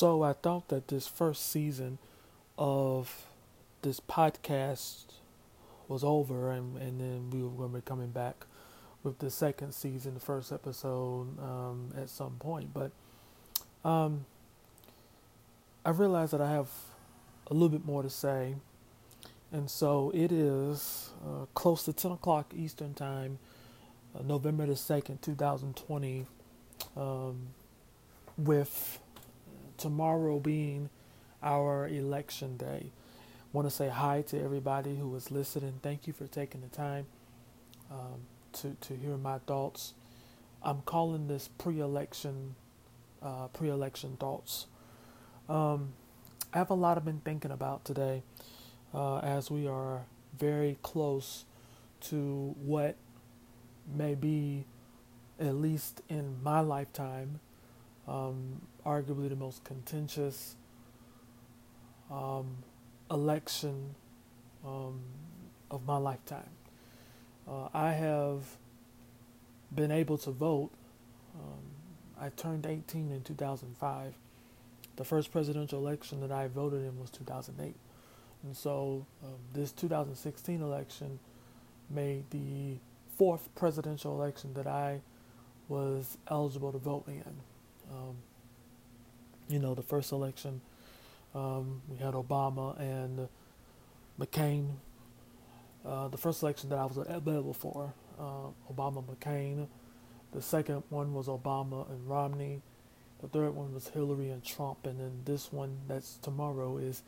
So I thought that this first season of this podcast was over, and then we were going to be coming back with the second season, the first episode at some point. But I realized that I have a little bit more to say. And so it is close to 10 o'clock Eastern Time, November the 2nd, 2020, with tomorrow being our election day. I want to say hi to everybody who is listening. Thank you for taking the time to hear my thoughts. I'm calling this pre-election thoughts. I have a lot I've been thinking about today, as we are very close to what may be, at least in my lifetime, arguably the most contentious election of my lifetime. I have been able to vote. I turned 18 in 2005. The first presidential election that I voted in was 2008. And so this 2016 election made the fourth presidential election that I was eligible to vote in. You know, the first election, we had Obama and McCain. The first election that I was available for, Obama, McCain. The second one was Obama and Romney. The third one was Hillary and Trump. And then this one that's tomorrow is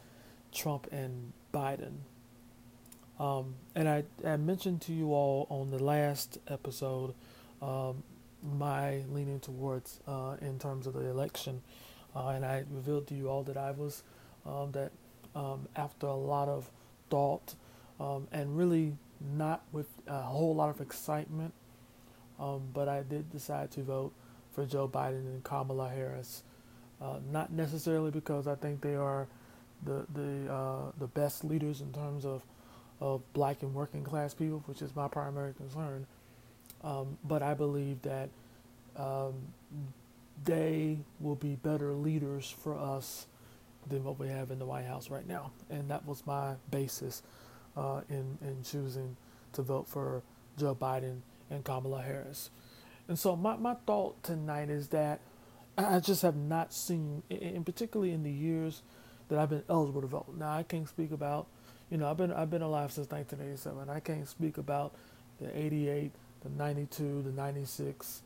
Trump and Biden. And I mentioned to you all on the last episode my leaning towards in terms of the election. And I revealed to you all that I was, after a lot of thought and really not with a whole lot of excitement, but I did decide to vote for Joe Biden and Kamala Harris. Not necessarily because I think they are the best leaders in terms of black and working class people, which is my primary concern. But I believe that they will be better leaders for us than what we have in the White House right now. And that was my basis in choosing to vote for Joe Biden and Kamala Harris. And so my thought tonight is that I just have not seen, and particularly in the years that I've been eligible to vote. Now, I can't speak about, you know, I've been alive since 1987. I can't speak about the 88, the 92, the 96,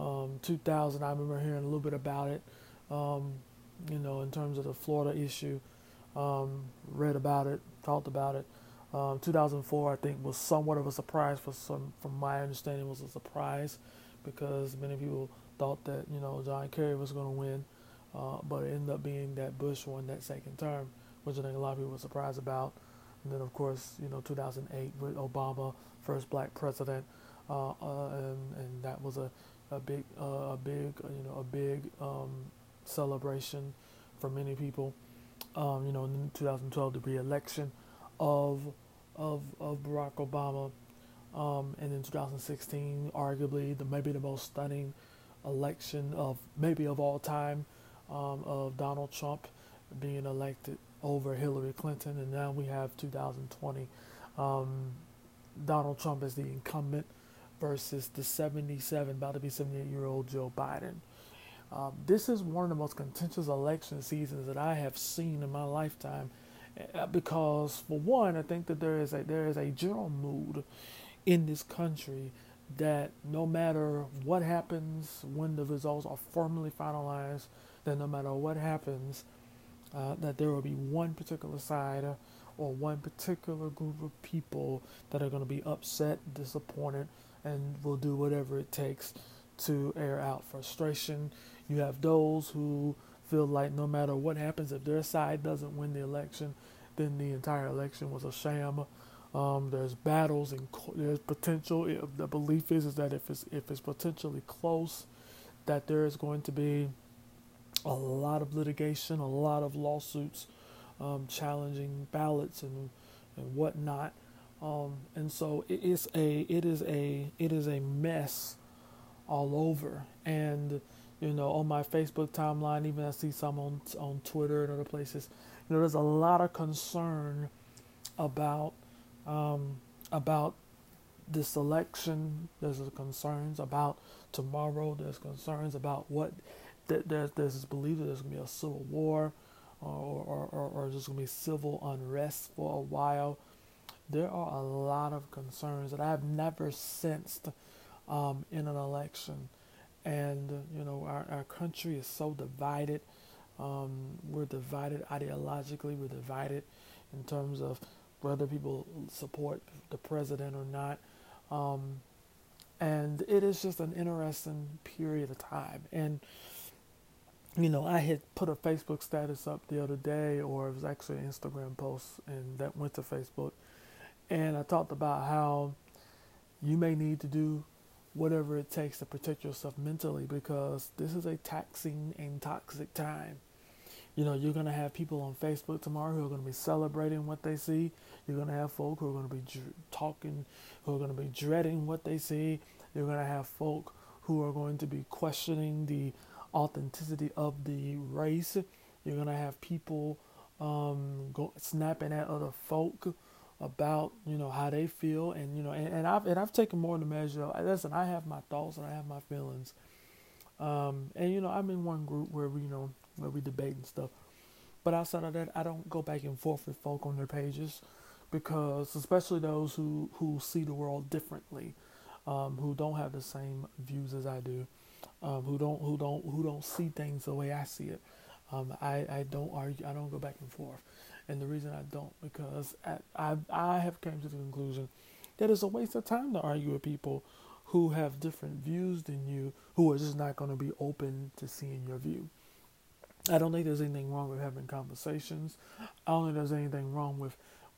2000. I remember hearing a little bit about it, you know, in terms of the Florida issue, read about it, talked about it. 2004, I think, was somewhat of a surprise for some, from my understanding, was a surprise because many people thought that, you know, John Kerry was going to win. But it ended up being that Bush won that second term, which I think a lot of people were surprised about. And then, of course, you know, 2008 with Obama, first black president, and that was a big celebration for many people. You know, in 2012, the re-election of Barack Obama, and in 2016, arguably maybe the most stunning election of all time. Of Donald Trump being elected over Hillary Clinton, and now we have 2020. Donald Trump is the incumbent versus the 77, about to be 78-year-old Joe Biden. This is one of the most contentious election seasons that I have seen in my lifetime, because for one, I think that there is a general mood in this country that no matter what happens when the results are formally finalized, that no matter what happens, that there will be one particular side or one particular group of people that are going to be upset, disappointed, and will do whatever it takes to air out frustration. You have those who feel like no matter what happens, if their side doesn't win the election, then the entire election was a sham. There's battles and there's potential. The belief is that if it's potentially close, that there is going to be a lot of litigation, a lot of lawsuits, challenging ballots and whatnot, and so it is a mess all over. And you know, on my Facebook timeline, even I see some on Twitter and other places, you know, there's a lot of concern about this election. There's concerns about tomorrow. There's concerns about what, there's this belief that there's going to be a civil war or there's going to be civil unrest for a while. There are a lot of concerns that I've never sensed in an election. And, you know, our country is so divided. We're divided ideologically. We're divided in terms of whether people support the president or not. And it is just an interesting period of time. And, you know, I had put a Facebook status up the other day, or it was actually an Instagram post, and that went to Facebook. And I talked about how you may need to do whatever it takes to protect yourself mentally, because this is a taxing and toxic time. You know, you're going to have people on Facebook tomorrow who are going to be celebrating what they see. You're going to have folk who are going to be talking, who are going to be dreading what they see. You're going to have folk who are going to be questioning the authenticity of the race. You're going to have people snapping at other folk about, you know, how they feel. And, you know, and I've taken more than the measure of, listen, I have my thoughts and I have my feelings. And, you know, I'm in one group where we, you know, where we debate and stuff. But outside of that, I don't go back and forth with folk on their pages, because especially those who see the world differently, who don't have the same views as I do, who don't see things the way I see it. I don't argue. I don't go back and forth. And the reason I don't, because I have came to the conclusion that it's a waste of time to argue with people who have different views than you, who are just not going to be open to seeing your view. I don't think there's anything wrong with having conversations. I don't think there's anything wrong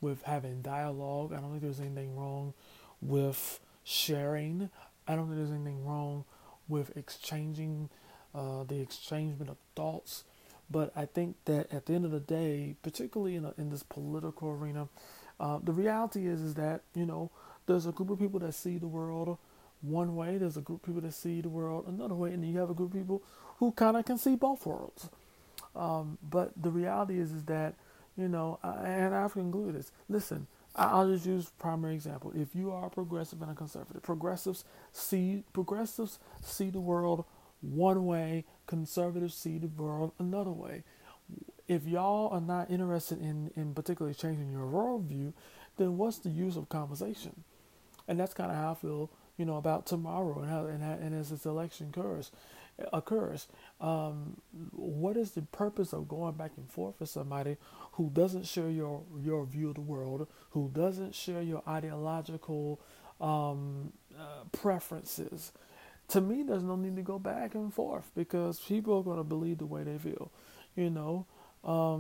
with having dialogue. I don't think there's anything wrong with sharing. I don't think there's anything wrong with exchanging, the exchangement of thoughts. But I think that at the end of the day, particularly in this political arena, the reality is that, you know, there's a group of people that see the world one way. There's a group of people that see the world another way. And then you have a group of people who kind of can see both worlds. But the reality is that, you know, and I've concluded this. Listen, I'll just use primary example. If you are a progressive and a conservative, progressives see the world one way, conservatives see the world another way. If y'all are not interested in particularly changing your worldview, then what's the use of conversation? And that's kind of how I feel, you know, about tomorrow and as this election occurs. What is the purpose of going back and forth with somebody who doesn't share your view of the world, who doesn't share your ideological preferences? To me, there's no need to go back and forth, because people are going to believe the way they feel. You know, a lot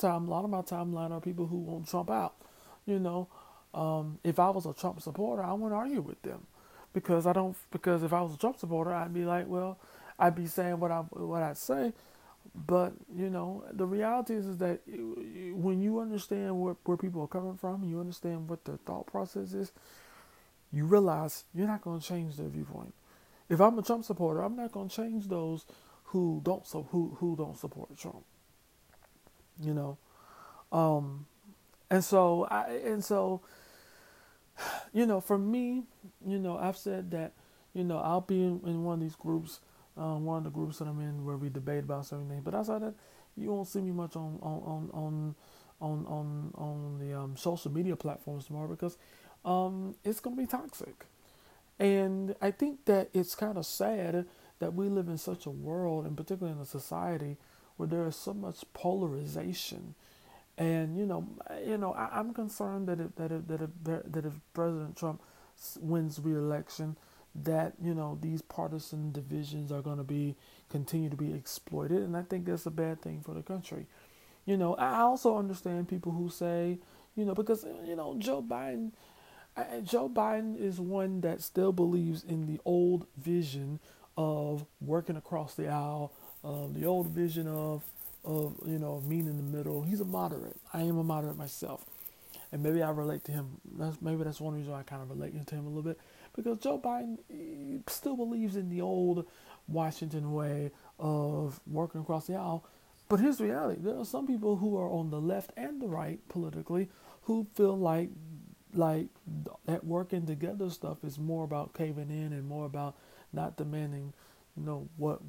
of my timeline are people who want Trump out. You know, if I was a Trump supporter, I wouldn't argue with them. Because if I was a Trump supporter, I'd be like, well, I'd be saying what I'd say. But, you know, the reality is that when you understand where people are coming from, you understand what their thought process is, you realize you're not going to change their viewpoint. If I'm a Trump supporter, I'm not going to change those who don't support Trump. You know, and so. You know, for me, you know, I've said that, you know, I'll be in one of these groups, one of the groups that I'm in where we debate about certain things. But outside that, you won't see me much on the social media platforms tomorrow, because it's going to be toxic. And I think that it's kind of sad that we live in such a world, and particularly in a society where there is so much polarization. And, you know, I'm concerned that if President Trump wins re-election, that, you know, these partisan divisions are going to continue to be exploited. And I think that's a bad thing for the country. You know, I also understand people who say, you know, because, you know, Joe Biden is one that still believes in the old vision of working across the aisle, the old vision of, you know, mean in the middle. He's a moderate. I am a moderate myself. And maybe I relate to him. Maybe that's one reason why I kind of relate to him a little bit, because Joe Biden still believes in the old Washington way of working across the aisle. But here's the reality. There are some people who are on the left and the right politically who feel like that working together stuff is more about caving in and more about not demanding, you know, what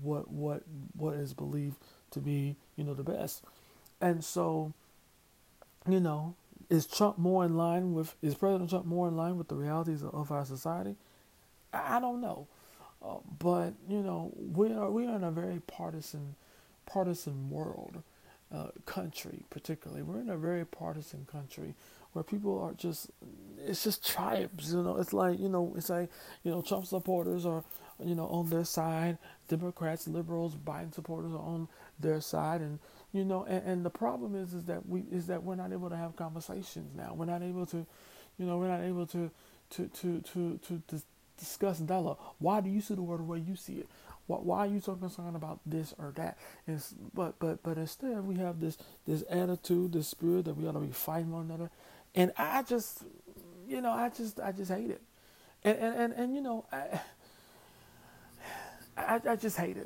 is believed to be, you know, the best. And so, you know, is President Trump more in line with the realities of our society? I don't know. But, you know, we are in a very partisan world, country particularly. We're in a very partisan country where people are it's just tribes, you know. It's like, Trump supporters are, you know, on their side. Democrats, liberals, Biden supporters are on their side. And, you know, and the problem is that we're not able to have conversations now. We're not able to, you know, to discuss and dialogue. Why do you see the world the way you see it? Why are you so concerned about this or that? But instead we have this attitude, this spirit that we ought to be fighting one another. And I just hate it. And you know, I just hate it.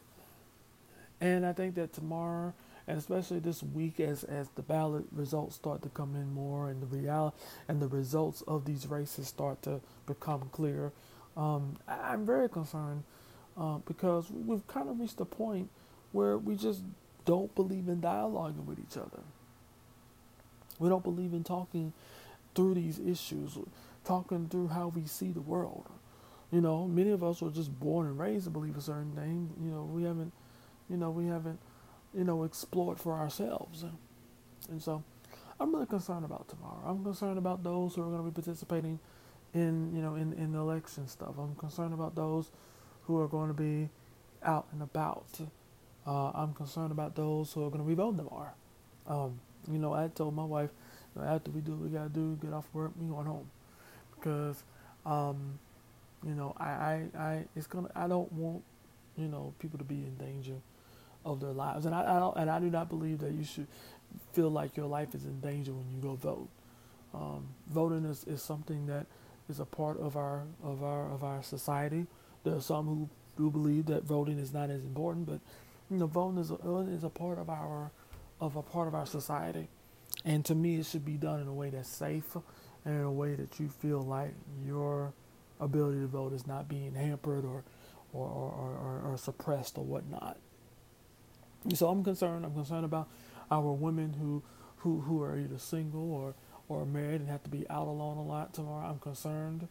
And I think that tomorrow, and especially this week, as the ballot results start to come in more, and the results of these races start to become clear, I'm very concerned because we've kind of reached a point where we just don't believe in dialoguing with each other. We don't believe in talking through these issues, talking through how we see the world. You know, many of us were just born and raised to believe a certain thing. You know, we haven't. You know, explore it for ourselves. And so I'm really concerned about tomorrow. I'm concerned about those who are going to be participating in the election stuff. I'm concerned about those who are going to be out and about. I'm concerned about those who are going to be voting tomorrow. You know, I told my wife, you know, after we do what we got to do, get off work, we going home. Because, you know, I don't want, you know, people to be in danger of their lives, and I do not believe that you should feel like your life is in danger when you go vote. Voting is something that is a part of our society. There are some who do believe that voting is not as important, but you know, voting is a part of our society, and to me, it should be done in a way that's safe and in a way that you feel like your ability to vote is not being hampered or suppressed or whatnot. So I'm concerned. I'm concerned about our women who are either single or married and have to be out alone a lot tomorrow. I'm concerned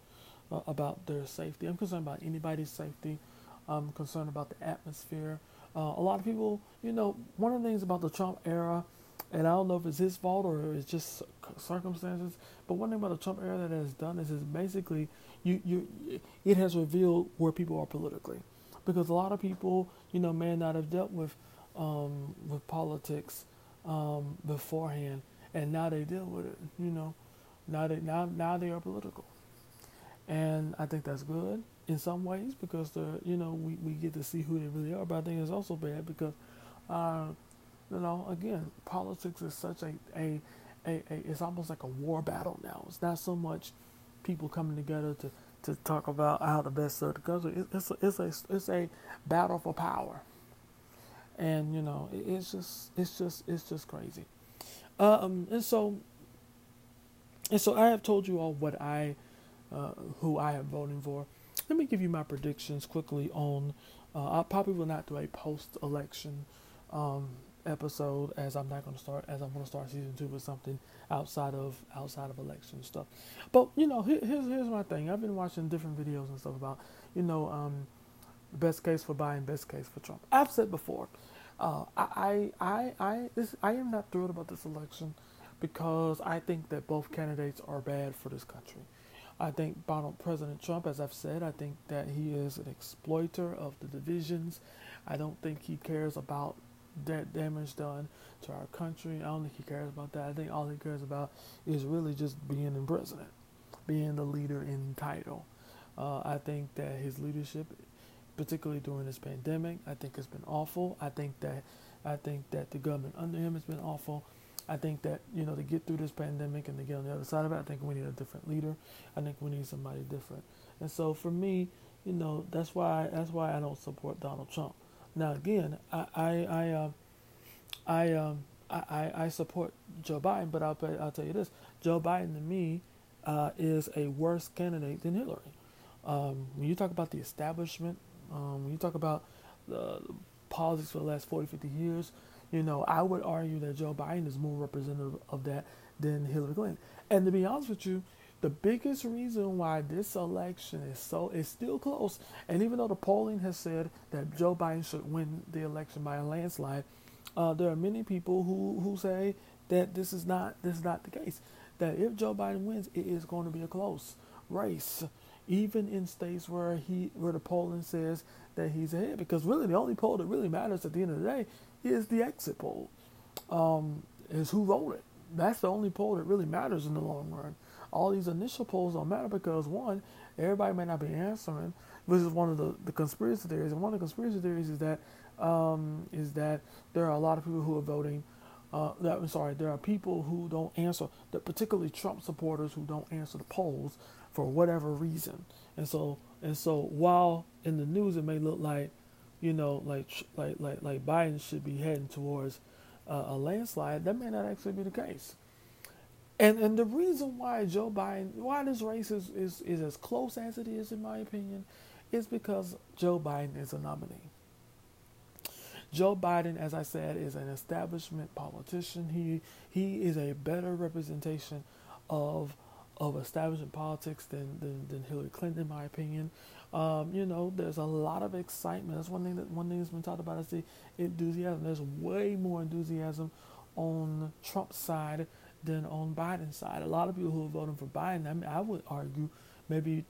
about their safety. I'm concerned about anybody's safety. I'm concerned about the atmosphere. A lot of people, you know, one of the things about the Trump era, and I don't know if it's his fault or it's just circumstances, but one thing about the Trump era that it has done is basically it has revealed where people are politically. Because a lot of people, you know, may not have dealt with politics beforehand, and now they deal with it. You know, now they are political, and I think that's good in some ways because we get to see who they really are. But I think it's also bad because you know, again, politics is such a it's almost like a war battle now. It's not so much people coming together to talk about how to best serve the country. It's a battle for power. And, you know, it's just crazy. And so I have told you all what who I am voting for. Let me give you my predictions quickly on, I probably will not do a post-election, episode as I'm going to start season 2 with something outside of election stuff. But, you know, here's my thing. I've been watching different videos and stuff about, you know, best case for Biden, best case for Trump. I've said before, I am not thrilled about this election because I think that both candidates are bad for this country. I think President Trump, as I've said, I think that he is an exploiter of the divisions. I don't think he cares about that damage done to our country. I don't think he cares about that. I think all he cares about is really just being the president, being the leader in title. I think that his leadership, particularly during this pandemic, I think it's been awful. I think that the government under him has been awful. I think that, you know, to get through this pandemic and to get on the other side of it, I think we need a different leader. I think we need somebody different. And so for me, you know, that's why I don't support Donald Trump. Now again, I support Joe Biden, but I'll tell you this: Joe Biden to me is a worse candidate than Hillary. When you talk about the establishment, when you talk about the politics for the last 40, 50 years, you know, I would argue that Joe Biden is more representative of that than Hillary Clinton. And to be honest with you, the biggest reason why this election is still close, and even though the polling has said that Joe Biden should win the election by a landslide, there are many people who say that this is not the case. That if Joe Biden wins, it is going to be a close race, even in states where the polling says that he's ahead. Because really, the only poll that really matters at the end of the day is the exit poll, is who voted. That's the only poll that really matters in the long run. All these initial polls don't matter because, one, everybody may not be answering, which is one of the conspiracy theories. And one of the conspiracy theories is that there are a lot of people who are voting. There are people who don't answer, particularly Trump supporters who don't answer the polls for whatever reason. And so while in the news it may look like, you know, like Biden should be heading towards a landslide, that may not actually be the case. And the reason why Joe Biden, why this race is as close as it is, in my opinion, is because Joe Biden is a nominee. Joe Biden, as I said, is an establishment politician. He is a better representation of establishment politics than Hillary Clinton, in my opinion. You know, there's a lot of excitement. That's one thing that's been talked about is the enthusiasm. There's way more enthusiasm on Trump's side than on Biden's side. A lot of people who are voting for Biden, I mean, I would argue maybe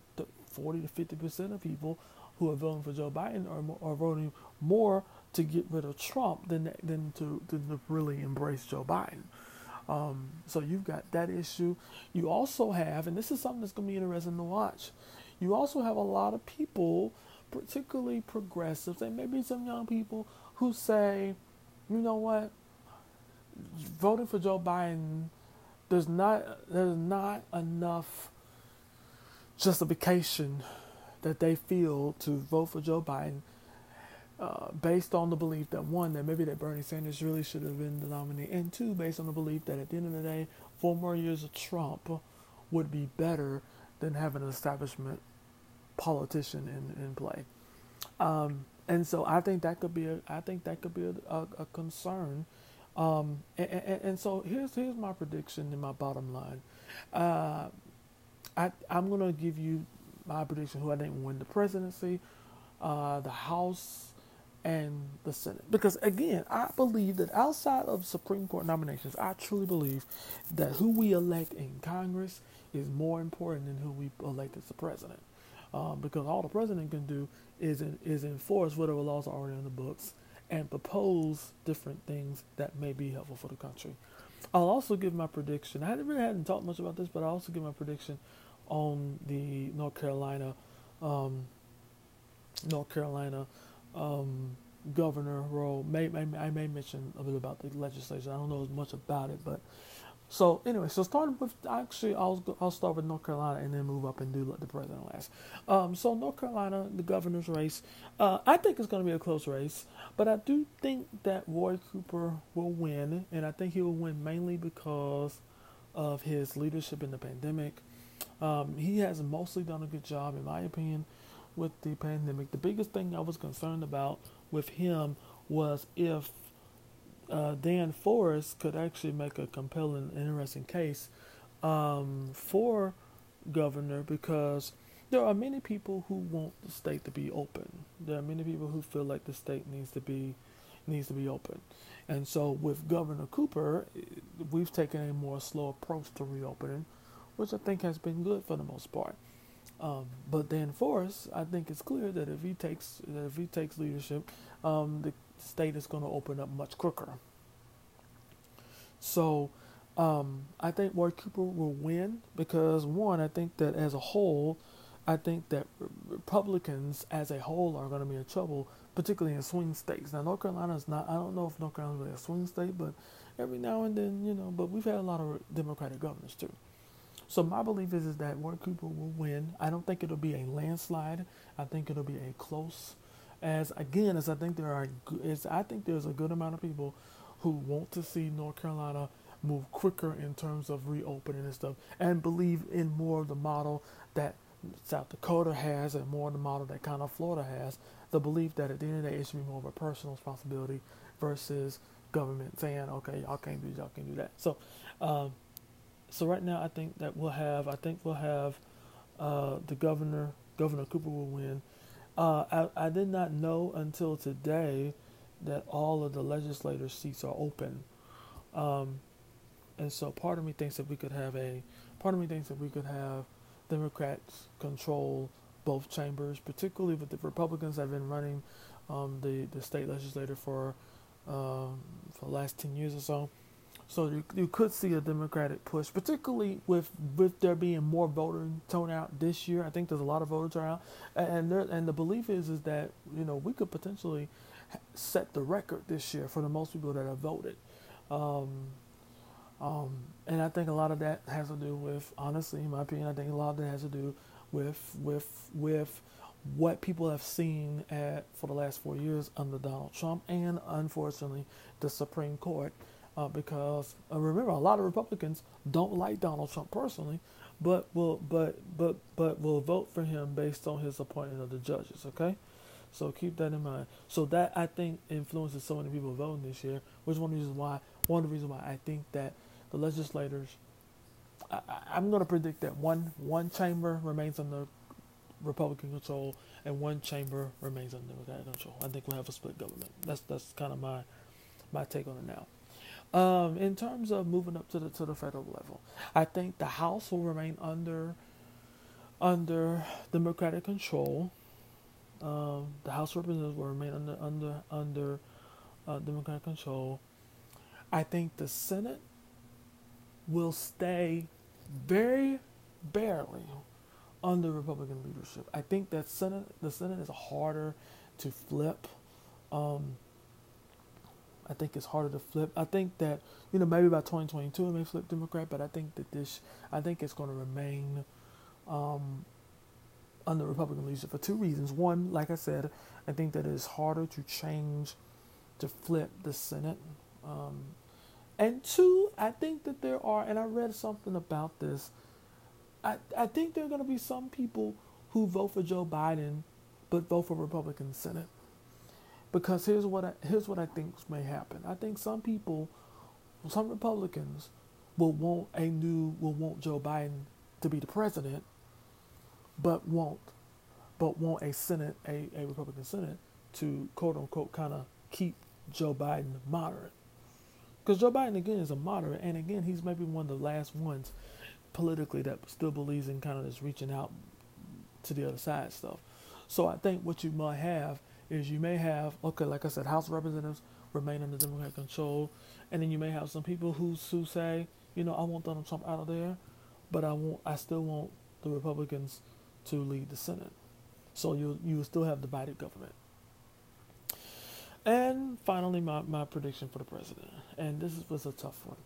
40 to 50% of people who are voting for Joe Biden are voting more to get rid of Trump than to really embrace Joe Biden. So you've got that issue. You also have, and this is something that's going to be interesting to watch, you also have a lot of people, particularly progressives, and maybe some young people who say, you know what, voting for Joe Biden, there's not enough justification that they feel to vote for Joe Biden, based on the belief that, one, that maybe that Bernie Sanders really should have been the nominee, and two, based on the belief that at the end of the day, 4 more years of Trump would be better than having an establishment politician in play. And so I think that could be a concern. And so here's my prediction and my bottom line. I'm going to give you my prediction who I think will win the presidency, the House, and the Senate. Because again, I believe that outside of Supreme Court nominations, I truly believe that who we elect in Congress is more important than who we elect as the president. Because all the president can do is enforce whatever laws are already in the books and propose different things that may be helpful for the country. I'll also give my prediction. I hadn't talked much about this, but I'll also give my prediction on the North Carolina governor role. I may mention a bit about the legislation. I don't know as much about it, but so anyway. So starting with, actually, I'll start with North Carolina and then move up and do the president last. So North Carolina, the governor's race, I think it's going to be a close race, but I do think that Roy Cooper will win, and I think he will win mainly because of his leadership in the pandemic. He has mostly done a good job, in my opinion, with the pandemic. The biggest thing I was concerned about with him was if Dan Forrest could actually make a compelling, interesting case for governor, because there are many people who want the state to be open. There are many people who feel like the state needs to be open. And so with Governor Cooper, we've taken a more slow approach to reopening, which I think has been good for the most part. But Dan Forrest, I think it's clear that if he takes leadership, the state is going to open up much quicker. So I think Roy Cooper will win because, one, I think that as a whole, I think that Republicans as a whole are going to be in trouble, particularly in swing states. Now, North Carolina is not, I don't know if North Carolina is really a swing state, but every now and then, you know, but we've had a lot of Democratic governors too. So my belief is that Ward Cooper will win. I don't think it'll be a landslide. I think it'll be a close. I think there's a good amount of people who want to see North Carolina move quicker in terms of reopening and stuff, and believe in more of the model that South Dakota has and more of the model that kind of Florida has. The belief that at the end of the day, it should be more of a personal responsibility versus government saying, okay, y'all can't do this, y'all can't do that. So, so right now, I think that we'll have the governor. Governor Cooper will win. I did not know until today that all of the legislator seats are open, and so part of me thinks that we could have Democrats control both chambers, particularly with the Republicans that have been running the state legislature for the last 10 years or so. So you could see a Democratic push, particularly with there being more voter turnout this year. I think there's a lot of voter turnout, and the belief is that, you know, we could potentially set the record this year for the most people that have voted, and I think a lot of that has to do with, honestly, in my opinion, I think a lot of that has to do with what people have seen for the last 4 years under Donald Trump, and unfortunately the Supreme Court. Because remember, a lot of Republicans don't like Donald Trump personally, but will vote for him based on his appointment of the judges. Okay, so keep that in mind. So that, I think, influences so many people voting this year, which is one of the reasons why I think that the legislators. I'm going to predict that one chamber remains under Republican control and one chamber remains under Democratic control. I think we'll have a split government. That's kind of my take on it now. In terms of moving up to the federal level, I think the House will remain under Democratic control. The House of Representatives will remain under Democratic control. I think the Senate will stay very barely under Republican leadership. I think that the Senate is harder to flip. I think it's harder to flip. I think that, you know, maybe by 2022 it may flip Democrat, but I think that it's going to remain under Republican leadership for two reasons. One, like I said, I think that it is harder to flip the Senate. And two, I think that there are, and I read something about this, I think there are going to be some people who vote for Joe Biden but vote for Republican Senate. Because here's what I think may happen. I think some Republicans will want Joe Biden to be the president, but want a Republican Senate to, quote unquote, kind of keep Joe Biden moderate. Because Joe Biden, again, is a moderate, and again, he's maybe one of the last ones politically that still believes in kind of this reaching out to the other side stuff. So I think what you might have is you may have, okay, like I said, House of Representatives remain under Democratic control, and then you may have some people who say, you know, I want Donald Trump out of there, but I still want the Republicans to lead the Senate. So you'll still have divided government. And finally, my prediction for the president, and this was a tough one.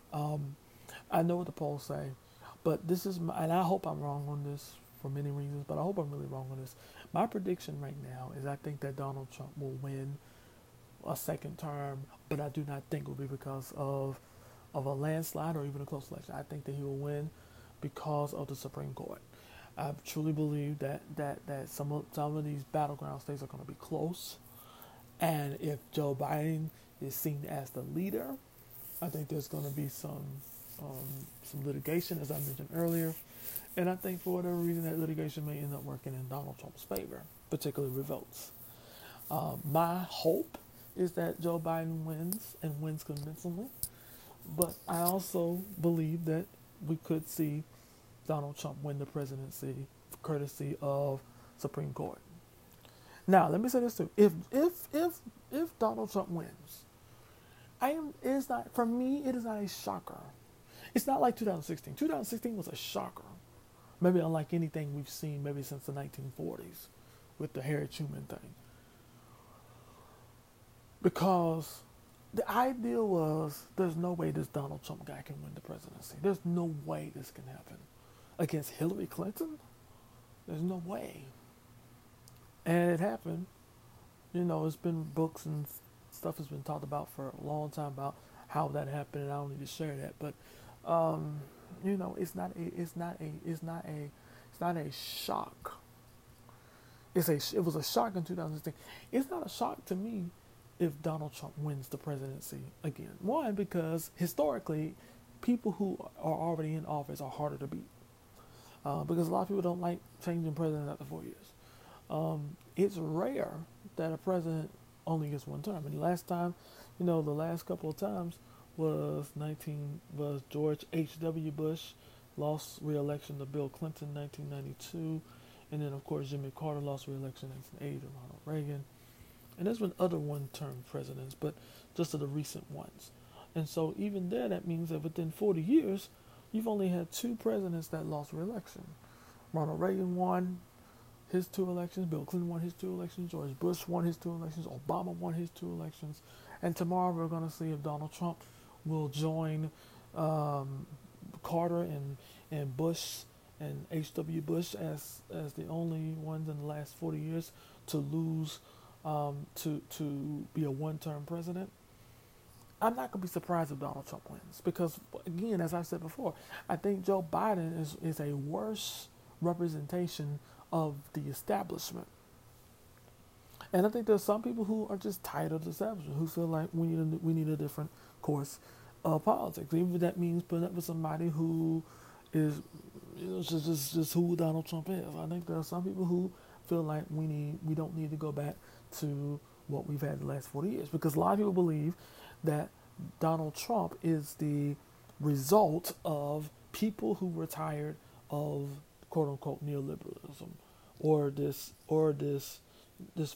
I know what the polls say, but this is and I hope I'm wrong on this for many reasons, but I hope I'm really wrong on this. My prediction right now is I think that Donald Trump will win a second term, but I do not think it will be because of a landslide or even a close election. I think that he will win because of the Supreme Court. I truly believe that some of these battleground states are going to be close. And if Joe Biden is seen as the leader, I think there's going to be some litigation, as I mentioned earlier. And I think for whatever reason, that litigation may end up working in Donald Trump's favor, particularly with votes. My hope is that Joe Biden wins, and wins convincingly. But I also believe that we could see Donald Trump win the presidency courtesy of Supreme Court. Now, let me say this too. If Donald Trump wins, it is not a shocker. It's not like 2016. 2016 was a shocker. Maybe unlike anything we've seen maybe since the 1940s with the Harry Truman thing. Because the idea was, there's no way this Donald Trump guy can win the presidency. There's no way this can happen. against Hillary Clinton? There's no way. And it happened. You know, it's been books and stuff has been talked about for a long time about how that happened, and I don't need to share that. But you know, it's not a shock. It was a shock in 2016. It's not a shock to me if Donald Trump wins the presidency again. One, because historically, people who are already in office are harder to beat. Because a lot of people don't like changing president after 4 years. It's rare that a president only gets one term. And last time, you know, the last couple of times was George H.W. Bush lost re-election to Bill Clinton in 1992. And then, of course, Jimmy Carter lost re-election in 1980 to Ronald Reagan. And there's been other one-term presidents, but just of the recent ones. And so even there, that means that within 40 years, you've only had two presidents that lost re-election. Ronald Reagan won his two elections. Bill Clinton won his two elections. George Bush won his two elections. Obama won his two elections. And tomorrow we're going to see if Donald Trump will join Carter and Bush and H.W. Bush as the only ones in the last 40 years to lose, to be a one-term president. I'm not going to be surprised if Donald Trump wins because, again, as I've said before, I think Joe Biden is a worse representation of the establishment. And I think there's some people who are just tired of the establishment, who feel like we need a different course of politics. Even if that means putting up with somebody who is, you know, just who Donald Trump is. I think there are some people who feel like we don't need to go back to what we've had the last 40 years, because a lot of people believe that Donald Trump is the result of people who were tired of quote-unquote neoliberalism or this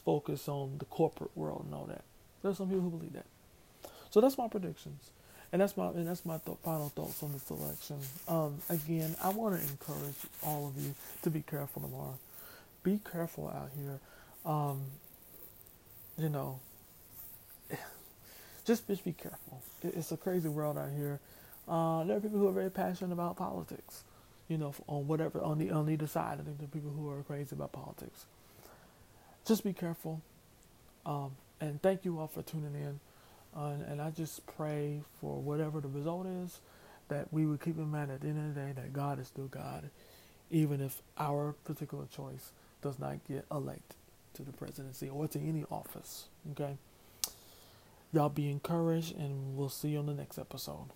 focus on the corporate world and all that. There's some people who believe that. So that's my predictions, and that's my final thoughts on this election. Again, I want to encourage all of you to be careful tomorrow. Be careful out here. You know, just be careful. It's a crazy world out here. There are people who are very passionate about politics. You know, on either side, I think there are people who are crazy about politics. Just be careful, and thank you all for tuning in. And I just pray for whatever the result is, that we would keep in mind at the end of the day that God is still God, even if our particular choice does not get elected to the presidency or to any office. Okay, y'all be encouraged, and we'll see you on the next episode.